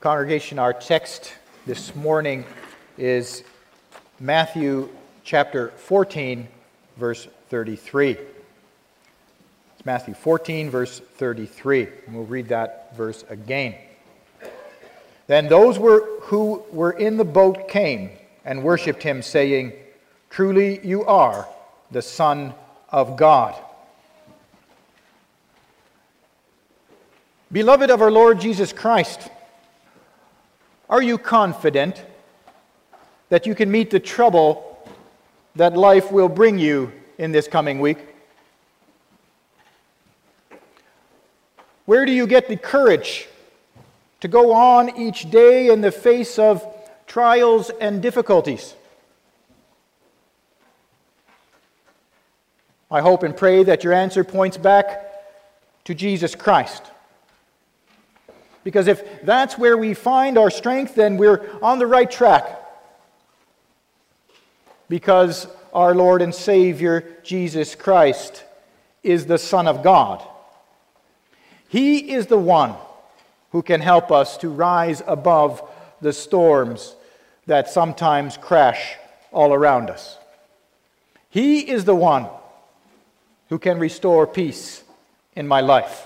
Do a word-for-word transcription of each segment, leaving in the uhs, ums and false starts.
Congregation, our text this morning is Matthew chapter fourteen, verse thirty-three. It's Matthew fourteen, verse thirty-three, and we'll read that verse again. Then those were, who were in the boat came and worshipped him, saying, "Truly you are the Son of God." Beloved of our Lord Jesus Christ, are you confident that you can meet the trouble that life will bring you in this coming week? Where do you get the courage to go on each day in the face of trials and difficulties? I hope and pray that your answer points back to Jesus Christ. Because if that's where we find our strength, then we're on the right track. Because our Lord and Savior, Jesus Christ, is the Son of God. He is the one who can help us to rise above the storms that sometimes crash all around us. He is the one who can restore peace in my life.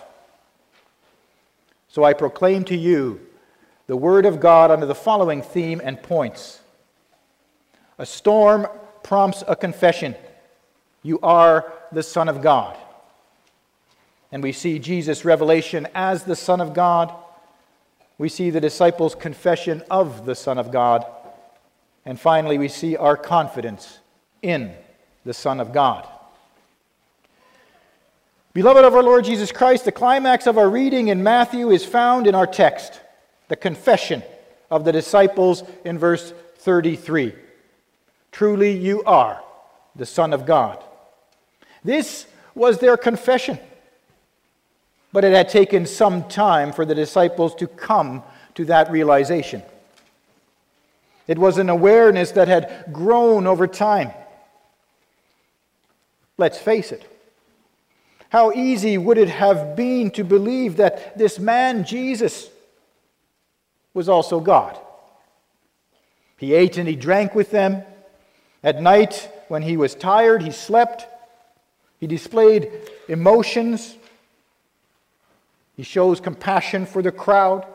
So I proclaim to you the Word of God under the following theme and points. A storm prompts a confession. You are the Son of God. And we see Jesus' revelation as the Son of God. We see the disciples' confession of the Son of God. And finally, we see our confidence in the Son of God. Beloved of our Lord Jesus Christ, the climax of our reading in Matthew is found in our text, the confession of the disciples in verse thirty-three. Truly you are the Son of God. This was their confession, but it had taken some time for the disciples to come to that realization. It was an awareness that had grown over time. Let's face it. How easy would it have been to believe that this man, Jesus, was also God? He ate and he drank with them. At night, when he was tired, he slept. He displayed emotions. He shows compassion for the crowd.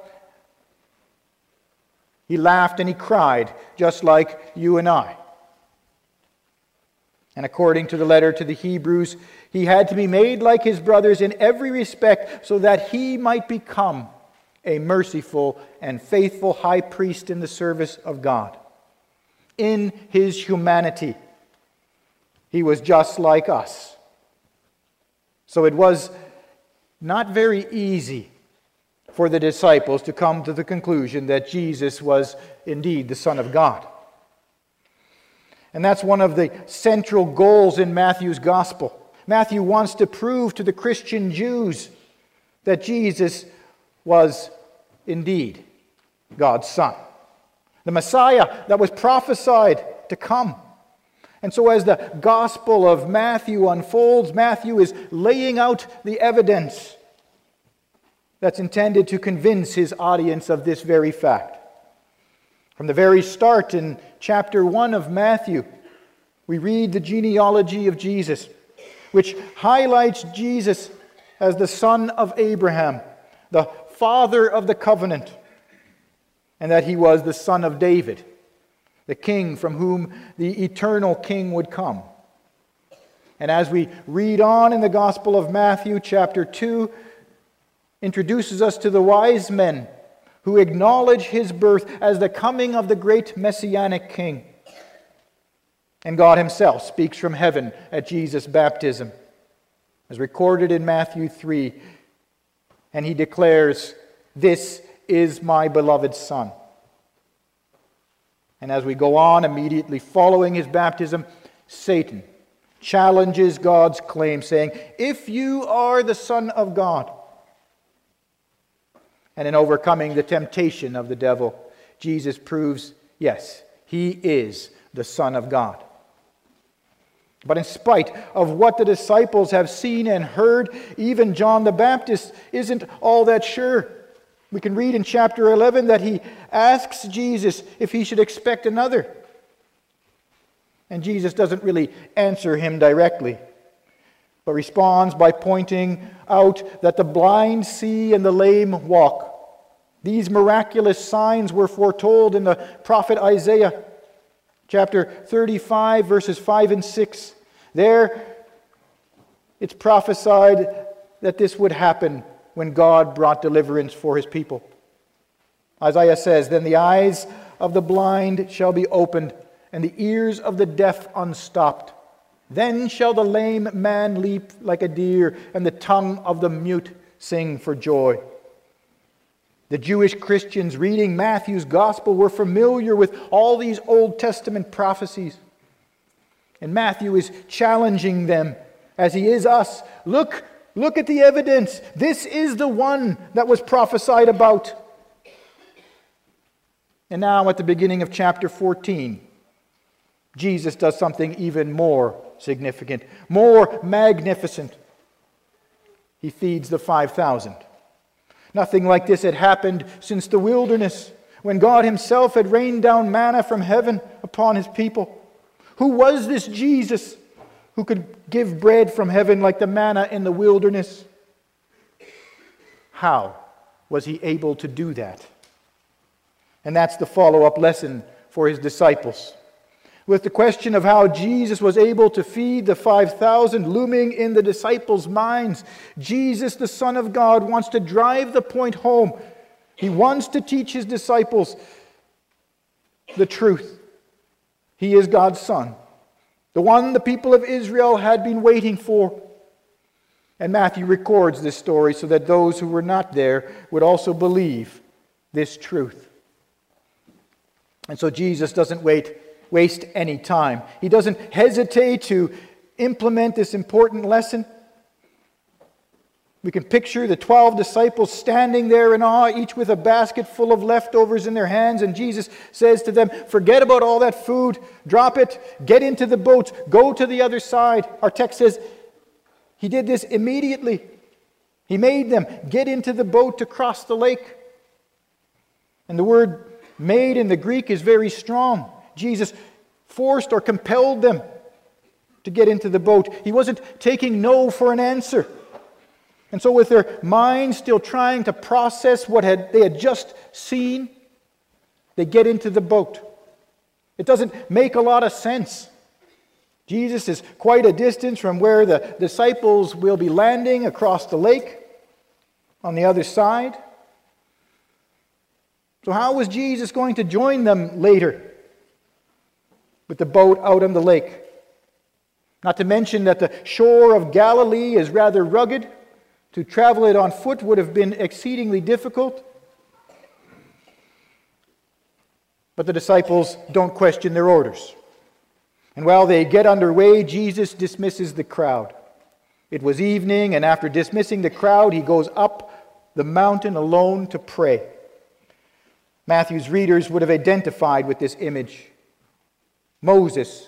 He laughed and he cried, just like you and I. And according to the letter to the Hebrews, he had to be made like his brothers in every respect so that he might become a merciful and faithful high priest in the service of God. In his humanity, he was just like us. So it was not very easy for the disciples to come to the conclusion that Jesus was indeed the Son of God. And that's one of the central goals in Matthew's gospel. Matthew wants to prove to the Christian Jews that Jesus was indeed God's Son, the Messiah that was prophesied to come. And so as the gospel of Matthew unfolds, Matthew is laying out the evidence that's intended to convince his audience of this very fact. From the very start in chapter one of Matthew, we read the genealogy of Jesus, which highlights Jesus as the son of Abraham, the father of the covenant, and that he was the son of David, the king from whom the eternal king would come. And as we read on in the Gospel of Matthew, chapter two introduces us to the wise men who acknowledge his birth as the coming of the great messianic king. And God himself speaks from heaven at Jesus' baptism, as recorded in Matthew three, and he declares, "This is my beloved Son." And as we go on, immediately following his baptism, Satan challenges God's claim, saying, "If you are the Son of God," and in overcoming the temptation of the devil, Jesus proves, yes, he is the Son of God. But in spite of what the disciples have seen and heard, even John the Baptist isn't all that sure We can read in chapter eleven that he asks Jesus if he should expect another. And Jesus doesn't really answer him directly, but responds by pointing out that the blind see and the lame walk. These miraculous signs were foretold in the prophet Isaiah, chapter thirty-five, verses five and six. There, it's prophesied that this would happen when God brought deliverance for his people. Isaiah says, "Then the eyes of the blind shall be opened, and the ears of the deaf unstopped. Then shall the lame man leap like a deer, and the tongue of the mute sing for joy." The Jewish Christians reading Matthew's Gospel were familiar with all these Old Testament prophecies. And Matthew is challenging them, as he is us. Look, look at the evidence. This is the one that was prophesied about. And now at the beginning of chapter fourteen, Jesus does something even more significant, more magnificent. He feeds the five thousand. Nothing like this had happened since the wilderness, when God himself had rained down manna from heaven upon his people. Who was this Jesus who could give bread from heaven like the manna in the wilderness? How was he able to do that? And that's the follow-up lesson for his disciples. With the question of how Jesus was able to feed the five thousand looming in the disciples' minds, Jesus, the Son of God, wants to drive the point home. He wants to teach his disciples the truth. He is God's Son, the one the people of Israel had been waiting for. And Matthew records this story so that those who were not there would also believe this truth. And so Jesus doesn't wait waste any time. He doesn't hesitate to implement this important lesson. We can picture the twelve disciples standing there in awe, each with a basket full of leftovers in their hands, and Jesus says to them, "Forget about all that food, drop it, get into the boats, go to the other side." Our text says he did this immediately. He made them get into the boat to cross the lake. And the word "made" in the Greek is very strong. Jesus forced or compelled them to get into the boat. He wasn't taking no for an answer. And so with their minds still trying to process what had, they had just seen, they get into the boat. It doesn't make a lot of sense. Jesus is quite a distance from where the disciples will be landing across the lake on the other side. So how was Jesus going to join them later with the boat out on the lake? Not to mention that the shore of Galilee is rather rugged. To travel it on foot would have been exceedingly difficult. But the disciples don't question their orders. And while they get underway, Jesus dismisses the crowd. It was evening, and after dismissing the crowd, he goes up the mountain alone to pray. Matthew's readers would have identified with this image. Moses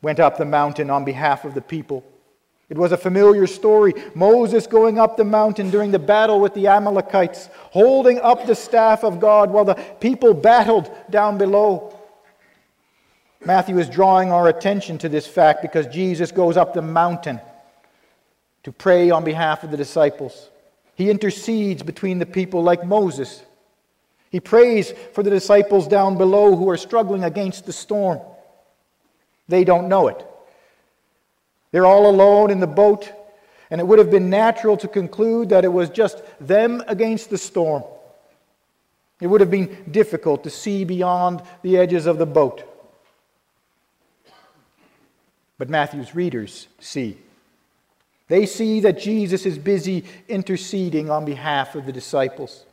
went up the mountain on behalf of the people. It was a familiar story. Moses going up the mountain during the battle with the Amalekites, holding up the staff of God while the people battled down below. Matthew is drawing our attention to this fact because Jesus goes up the mountain to pray on behalf of the disciples. He intercedes between the people like Moses. He prays for the disciples down below who are struggling against the storm. They don't know it. They're all alone in the boat, and it would have been natural to conclude that it was just them against the storm. It would have been difficult to see beyond the edges of the boat. But Matthew's readers see. They see that Jesus is busy interceding on behalf of the disciples.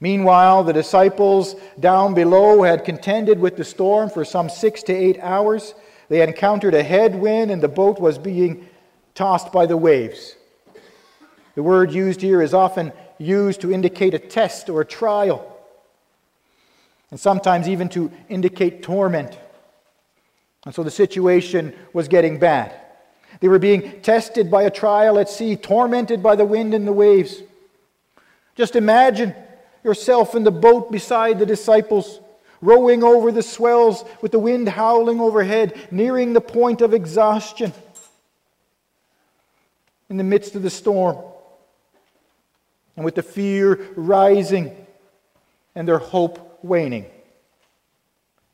Meanwhile, the disciples down below had contended with the storm for some six to eight hours. They had encountered a headwind, and the boat was being tossed by the waves. The word used here is often used to indicate a test or a trial, and sometimes even to indicate torment. And so the situation was getting bad. They were being tested by a trial at sea, tormented by the wind and the waves. Just imagine yourself in the boat beside the disciples, rowing over the swells with the wind howling overhead, nearing the point of exhaustion in the midst of the storm, and with the fear rising and their hope waning.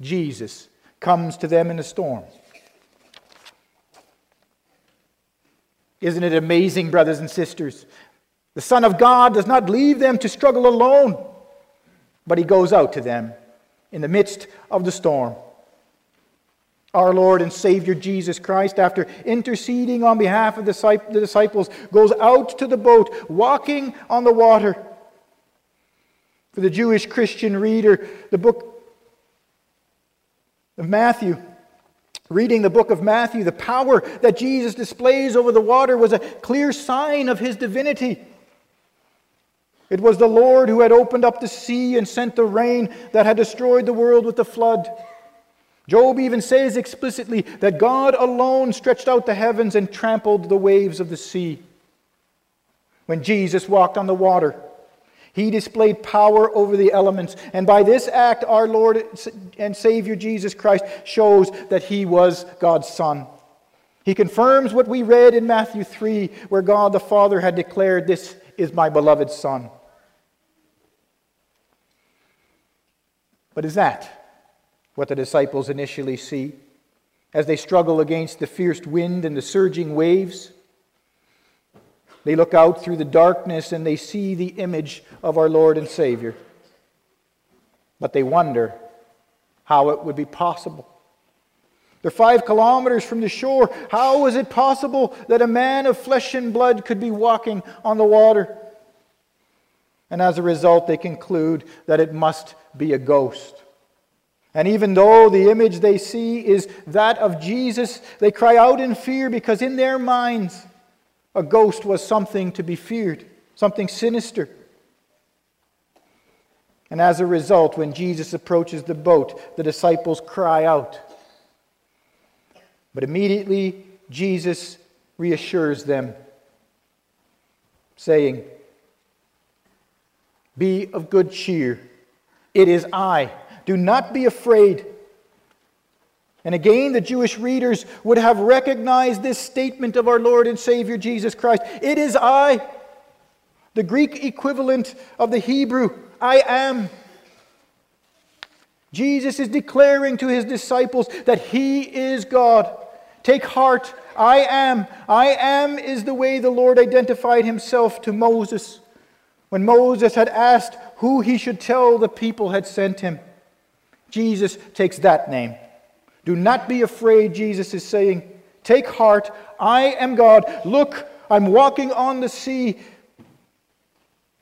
Jesus comes to them in the storm. Isn't it amazing, brothers and sisters? The Son of God does not leave them to struggle alone, but He goes out to them in the midst of the storm. Our Lord and Savior Jesus Christ, after interceding on behalf of the disciples, goes out to the boat, walking on the water. For the Jewish Christian reader, the book of Matthew, reading the book of Matthew, the power that Jesus displays over the water was a clear sign of His divinity. It was the Lord who had opened up the sea and sent the rain that had destroyed the world with the flood. Job even says explicitly that God alone stretched out the heavens and trampled the waves of the sea. When Jesus walked on the water, He displayed power over the elements. And by this act, our Lord and Savior Jesus Christ shows that He was God's Son. He confirms what we read in Matthew three, where God the Father had declared, "This is my beloved Son." But is that what the disciples initially see as they struggle against the fierce wind and the surging waves? They look out through the darkness and they see the image of our Lord and Savior. But they wonder how it would be possible. They're five kilometers from the shore. How is it possible that a man of flesh and blood could be walking on the water? And as a result, they conclude that it must be a ghost. And even though the image they see is that of Jesus, they cry out in fear because in their minds, a ghost was something to be feared, something sinister. And as a result, when Jesus approaches the boat, the disciples cry out. But immediately, Jesus reassures them, saying, "Be of good cheer. It is I. Do not be afraid." And again, the Jewish readers would have recognized this statement of our Lord and Savior Jesus Christ. "It is I," the Greek equivalent of the Hebrew, "I am." Jesus is declaring to His disciples that He is God. Take heart, I am. I am is the way the Lord identified Himself to Moses, when Moses had asked who he should tell the people had sent him. Jesus takes that name. Do not be afraid, Jesus is saying. Take heart, I am God. Look, I'm walking on the sea.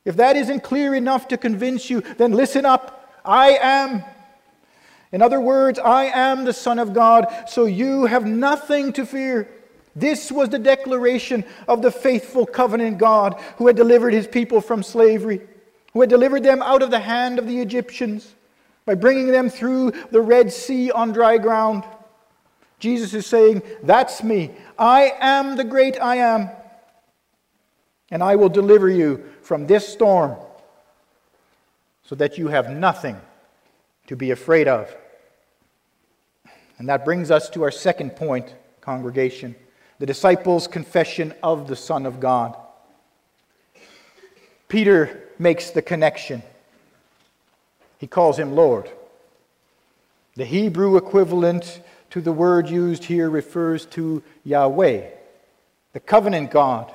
If that isn't clear enough to convince you, then listen up. I am. In other words, I am the Son of God, so you have nothing to fear. This was the declaration of the faithful covenant God who had delivered His people from slavery, who had delivered them out of the hand of the Egyptians, by bringing them through the Red Sea on dry ground. Jesus is saying, that's me. I am the great I am. And I will deliver you from this storm so that you have nothing to be afraid of. And that brings us to our second point, congregation, the disciples' confession of the Son of God. Peter makes the connection. He calls Him Lord. The Hebrew equivalent to the word used here refers to Yahweh, the covenant God.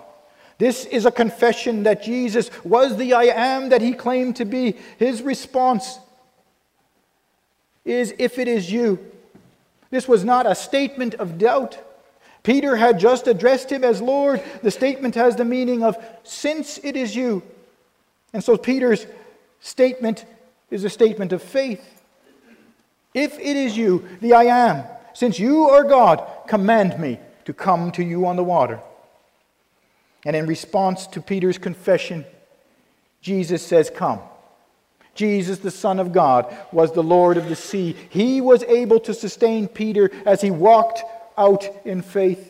This is a confession that Jesus was the I am that He claimed to be. His response is, "If it is you." This was not a statement of doubt. Peter had just addressed Him as Lord. The statement has the meaning of, "Since it is you." And so Peter's statement is a statement of faith. If it is you, the I am, since you are God, command me to come to you on the water. And in response to Peter's confession, Jesus says, "Come." Jesus, the Son of God, was the Lord of the sea. He was able to sustain Peter as he walked out in faith.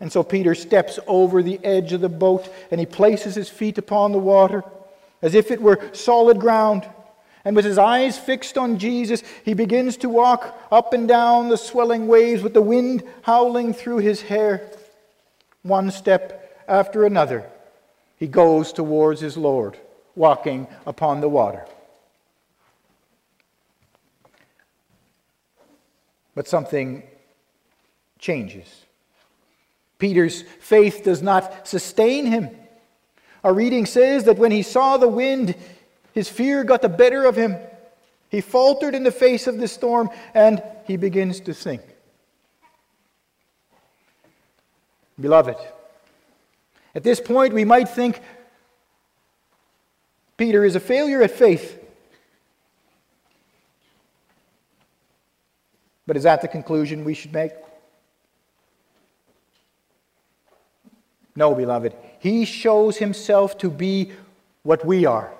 And so Peter steps over the edge of the boat and he places his feet upon the water. as if it were solid ground. And with his eyes fixed on Jesus, he begins to walk up and down the swelling waves with the wind howling through his hair. One step after another, he goes towards his Lord, walking upon the water. But something changes. Peter's faith does not sustain him. Our reading says that when he saw the wind, his fear got the better of him. He faltered in the face of the storm, and he begins to sink. Beloved, at this point we might think Peter is a failure at faith. But is that the conclusion we should make? No, beloved. He shows himself to be what we are.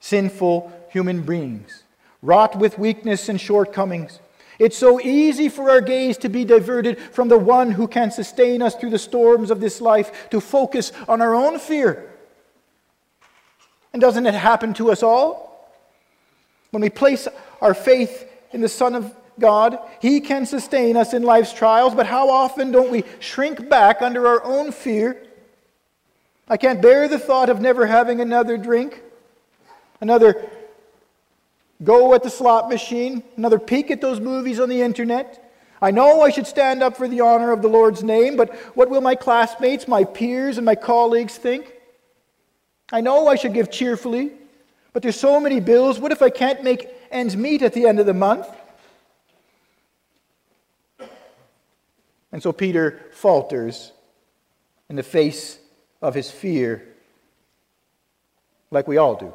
Sinful human beings, wrought with weakness and shortcomings. It's so easy for our gaze to be diverted from the one who can sustain us through the storms of this life to focus on our own fear. And doesn't it happen to us all? When we place our faith in the Son of God, He can sustain us in life's trials, but how often don't we shrink back under our own fear? I can't bear the thought of never having another drink. Another go at the slot machine, another peek at those movies on the internet. I know I should stand up for the honor of the Lord's name, but what will my classmates, my peers, and my colleagues think? I know I should give cheerfully, but there's so many bills. What if I can't make ends meet at the end of the month? And so Peter falters in the face of his fear, like we all do.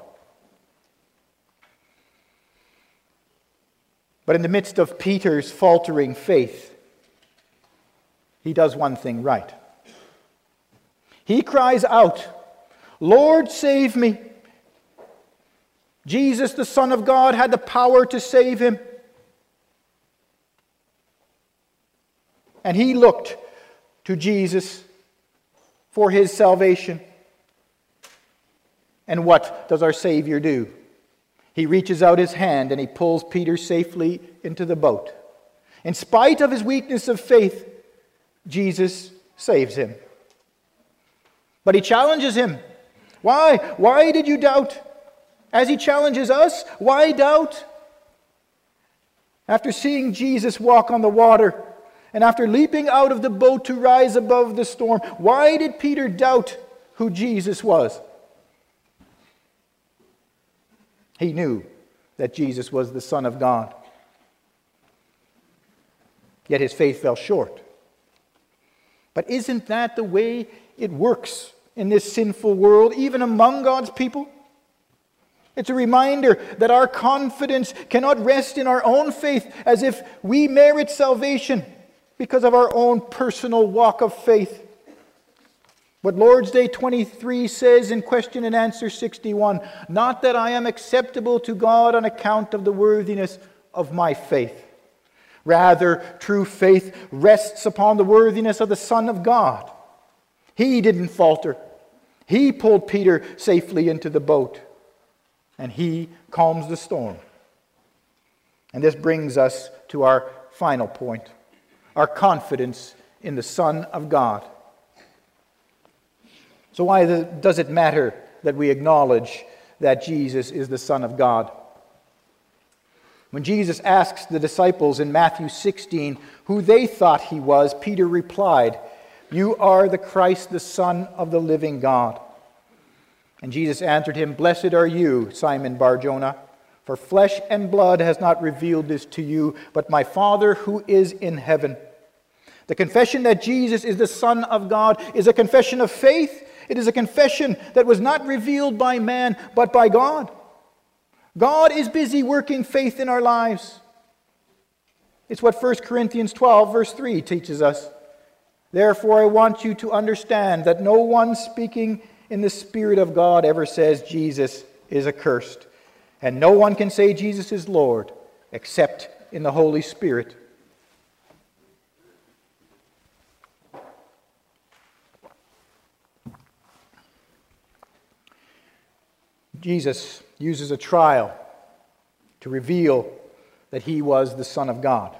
But in the midst of Peter's faltering faith, he does one thing right. He cries out, "Lord, save me." Jesus, the Son of God, had the power to save him. And he looked to Jesus for his salvation. And what does our Savior do? He reaches out his hand and he pulls Peter safely into the boat. In spite of his weakness of faith, Jesus saves him. But he challenges him. Why? Why did you doubt? As he challenges us, why doubt? After seeing Jesus walk on the water, and after leaping out of the boat to rise above the storm, why did Peter doubt who Jesus was? He knew that Jesus was the Son of God. Yet his faith fell short. But isn't that the way it works in this sinful world, even among God's people? It's a reminder that our confidence cannot rest in our own faith as if we merit salvation because of our own personal walk of faith. What Lord's Day twenty-three says in question and answer sixty-one, "Not that I am acceptable to God on account of the worthiness of my faith. Rather, true faith rests upon the worthiness of the Son of God." He didn't falter. He pulled Peter safely into the boat. And he calms the storm. And this brings us to our final point, our confidence in the Son of God. So why does it matter that we acknowledge that Jesus is the Son of God? When Jesus asks the disciples in Matthew sixteen who they thought he was, Peter replied, "You are the Christ, the Son of the living God." And Jesus answered him, "Blessed are you, Simon Bar-Jonah, for flesh and blood has not revealed this to you, but my Father who is in heaven." The confession that Jesus is the Son of God is a confession of faith. It is a confession that was not revealed by man, but by God. God is busy working faith in our lives. It's what First Corinthians twelve, verse three teaches us. "Therefore, I want you to understand that no one speaking in the Spirit of God ever says Jesus is accursed. And no one can say Jesus is Lord except in the Holy Spirit." Jesus uses a trial to reveal that he was the Son of God,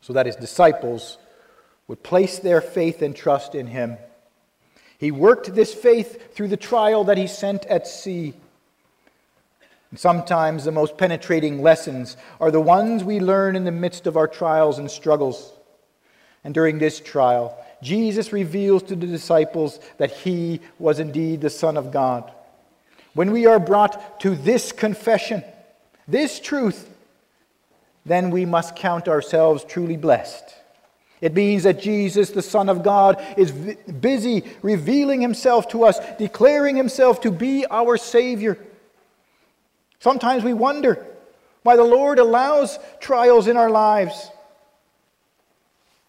so that his disciples would place their faith and trust in him. He worked this faith through the trial that he sent at sea. And sometimes the most penetrating lessons are the ones we learn in the midst of our trials and struggles. And during this trial, Jesus reveals to the disciples that he was indeed the Son of God. When we are brought to this confession, this truth, then we must count ourselves truly blessed. It means that Jesus, the Son of God, is busy revealing himself to us, declaring himself to be our Savior. Sometimes we wonder why the Lord allows trials in our lives.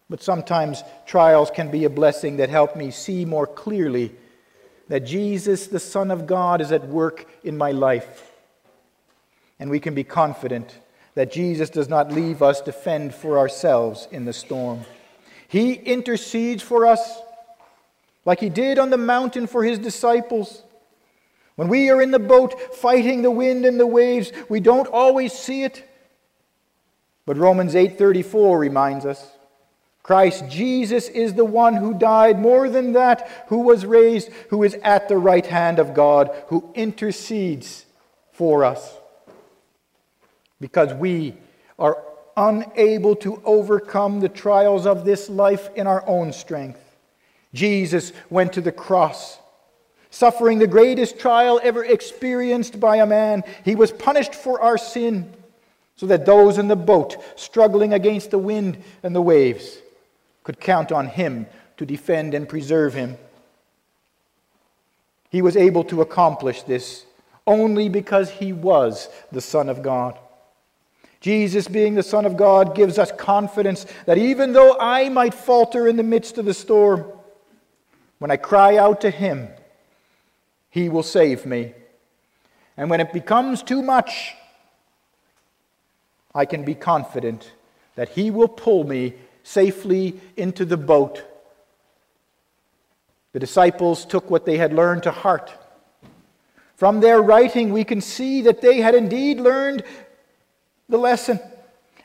But sometimes trials can be a blessing that help me see more clearly that Jesus, the Son of God, is at work in my life. And we can be confident that Jesus does not leave us to fend for ourselves in the storm. He intercedes for us like he did on the mountain for his disciples. When we are in the boat fighting the wind and the waves, we don't always see it. But Romans eight thirty-four reminds us, Christ Jesus is the one who died, more than that, who was raised, who is at the right hand of God, who intercedes for us. Because we are unable to overcome the trials of this life in our own strength, Jesus went to the cross, suffering the greatest trial ever experienced by a man. He was punished for our sin, so that those in the boat struggling against the wind and the waves could count on him to defend and preserve him. He was able to accomplish this only because he was the Son of God. Jesus, being the Son of God, gives us confidence that even though I might falter in the midst of the storm, when I cry out to him, he will save me. And when it becomes too much, I can be confident that he will pull me safely into the boat. The disciples took what they had learned to heart. From their writing, we can see that they had indeed learned the lesson.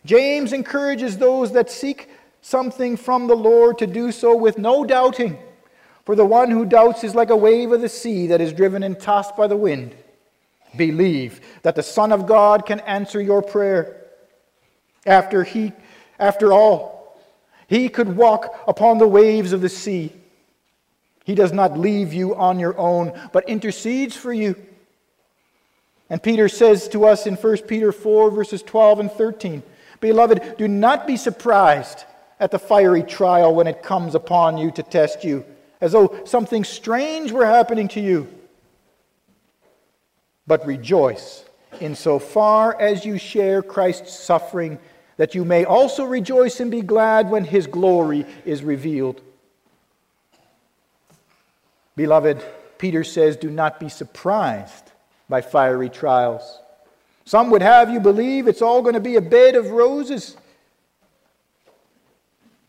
James encourages those that seek something from the Lord to do so with no doubting, for the one who doubts is like a wave of the sea that is driven and tossed by the wind. Believe that the Son of God can answer your prayer. After he, after all, he could walk upon the waves of the sea. He does not leave you on your own, but intercedes for you. And Peter says to us in First Peter four, verses twelve and thirteen, Beloved, do not be surprised at the fiery trial when it comes upon you to test you, as though something strange were happening to you. But rejoice in so far as you share Christ's suffering, that you may also rejoice and be glad when his glory is revealed. Beloved, Peter says, do not be surprised by fiery trials. Some would have you believe it's all going to be a bed of roses.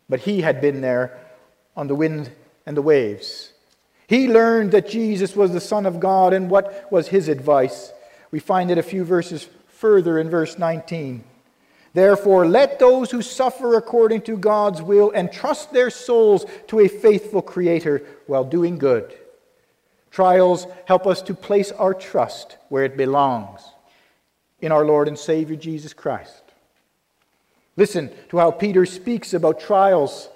But he had been there on the wind and the waves. He learned that Jesus was the Son of God, and what was his advice? We find it a few verses further in verse nineteen. Therefore, let those who suffer according to God's will entrust their souls to a faithful Creator while doing good. Trials help us to place our trust where it belongs, in our Lord and Savior Jesus Christ. Listen to how Peter speaks about trials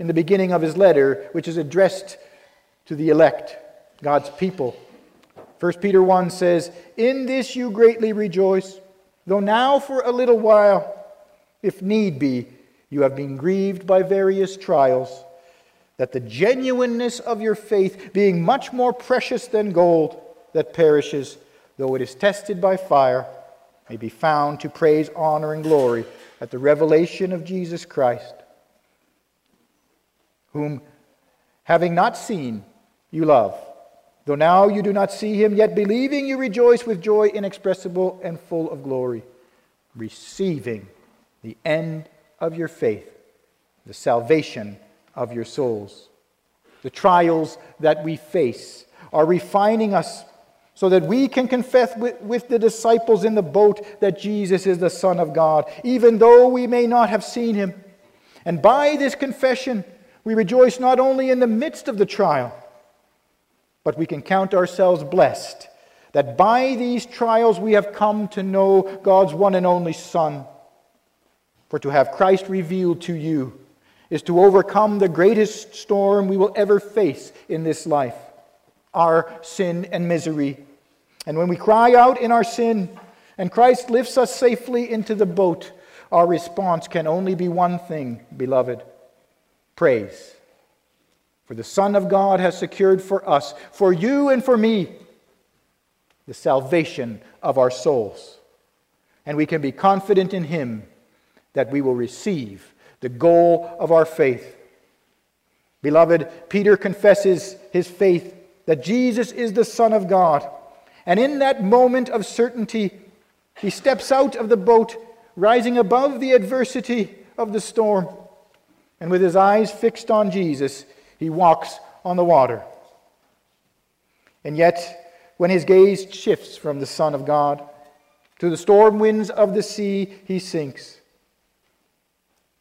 in the beginning of his letter, which is addressed to the elect, God's people. First Peter one says, In this you greatly rejoice, though now for a little while, if need be, you have been grieved by various trials, that the genuineness of your faith, being much more precious than gold that perishes, though it is tested by fire, may be found to praise, honor, and glory at the revelation of Jesus Christ, whom, having not seen, you love. Though now you do not see him, yet believing you rejoice with joy inexpressible and full of glory, receiving the end of your faith, the salvation of your souls. The trials that we face are refining us so that we can confess with, with the disciples in the boat that Jesus is the Son of God, even though we may not have seen him. And by this confession, we rejoice not only in the midst of the trial, but we can count ourselves blessed that by these trials we have come to know God's one and only Son. For to have Christ revealed to you is to overcome the greatest storm we will ever face in this life, our sin and misery. And when we cry out in our sin and Christ lifts us safely into the boat, our response can only be one thing, beloved: praise. For the Son of God has secured for us, for you and for me, the salvation of our souls. And we can be confident in him that we will receive the goal of our faith. Beloved, Peter confesses his faith that Jesus is the Son of God. And in that moment of certainty, he steps out of the boat, rising above the adversity of the storm. And with his eyes fixed on Jesus, he walks on the water. And yet, when his gaze shifts from the Son of God to the storm winds of the sea, he sinks.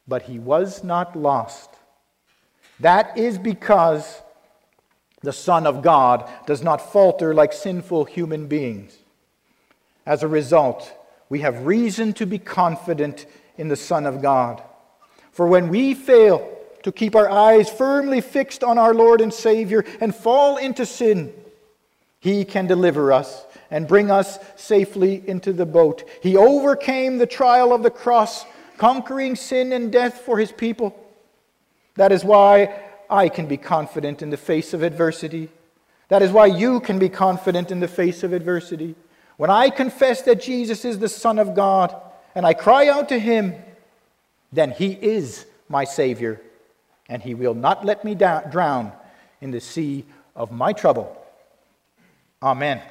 But he was not lost. That is because the Son of God does not falter like sinful human beings. As a result, we have reason to be confident in the Son of God. For when we fail to keep our eyes firmly fixed on our Lord and Savior and fall into sin, he can deliver us and bring us safely into the boat. He overcame the trial of the cross, conquering sin and death for his people. That is why I can be confident in the face of adversity. That is why you can be confident in the face of adversity. When I confess that Jesus is the Son of God and I cry out to him, then he is my Savior. And he will not let me down, drown in the sea of my trouble. Amen.